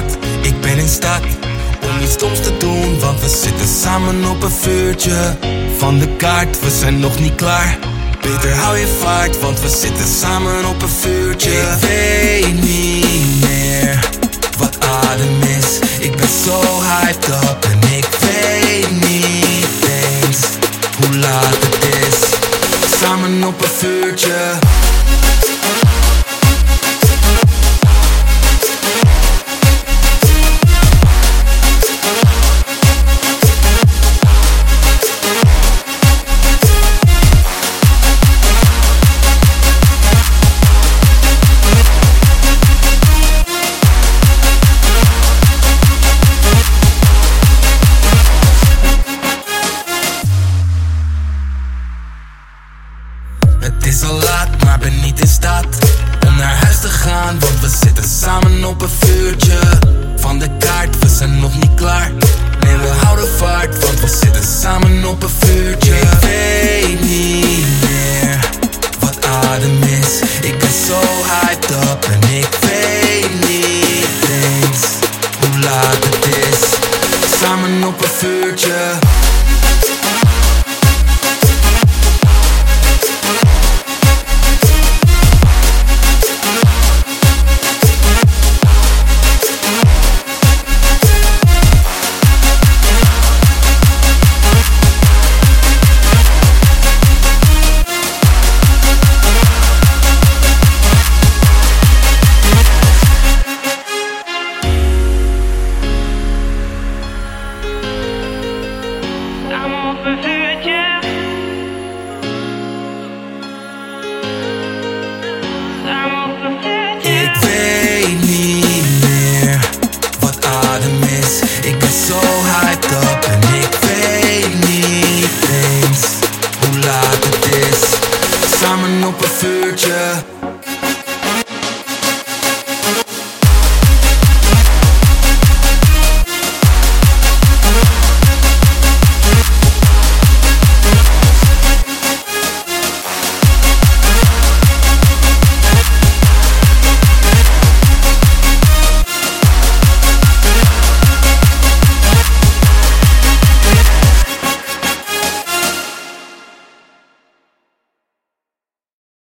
maakt. Ik ben in staat om iets stoms te doen, want we zitten samen op een vuurtje. Van de kaart, we zijn nog niet klaar. Beter hou je vaart, want we zitten samen op een vuurtje. Ik weet niet meer wat adem is. Ik ben zo hyped up en ik weet niet eens hoe laat het is. Samen op een vuurtje. Het is al laat, maar ben niet in staat om naar huis te gaan, want we zitten samen op een vuurtje. Van de kaart, we zijn nog niet klaar. Nee, we houden vaart, want we zitten samen op een vuurtje. Ik weet niet meer wat adem is. Ik ben zo hyped up en ik weet niet eens hoe laat het is. Samen op een vuurtje.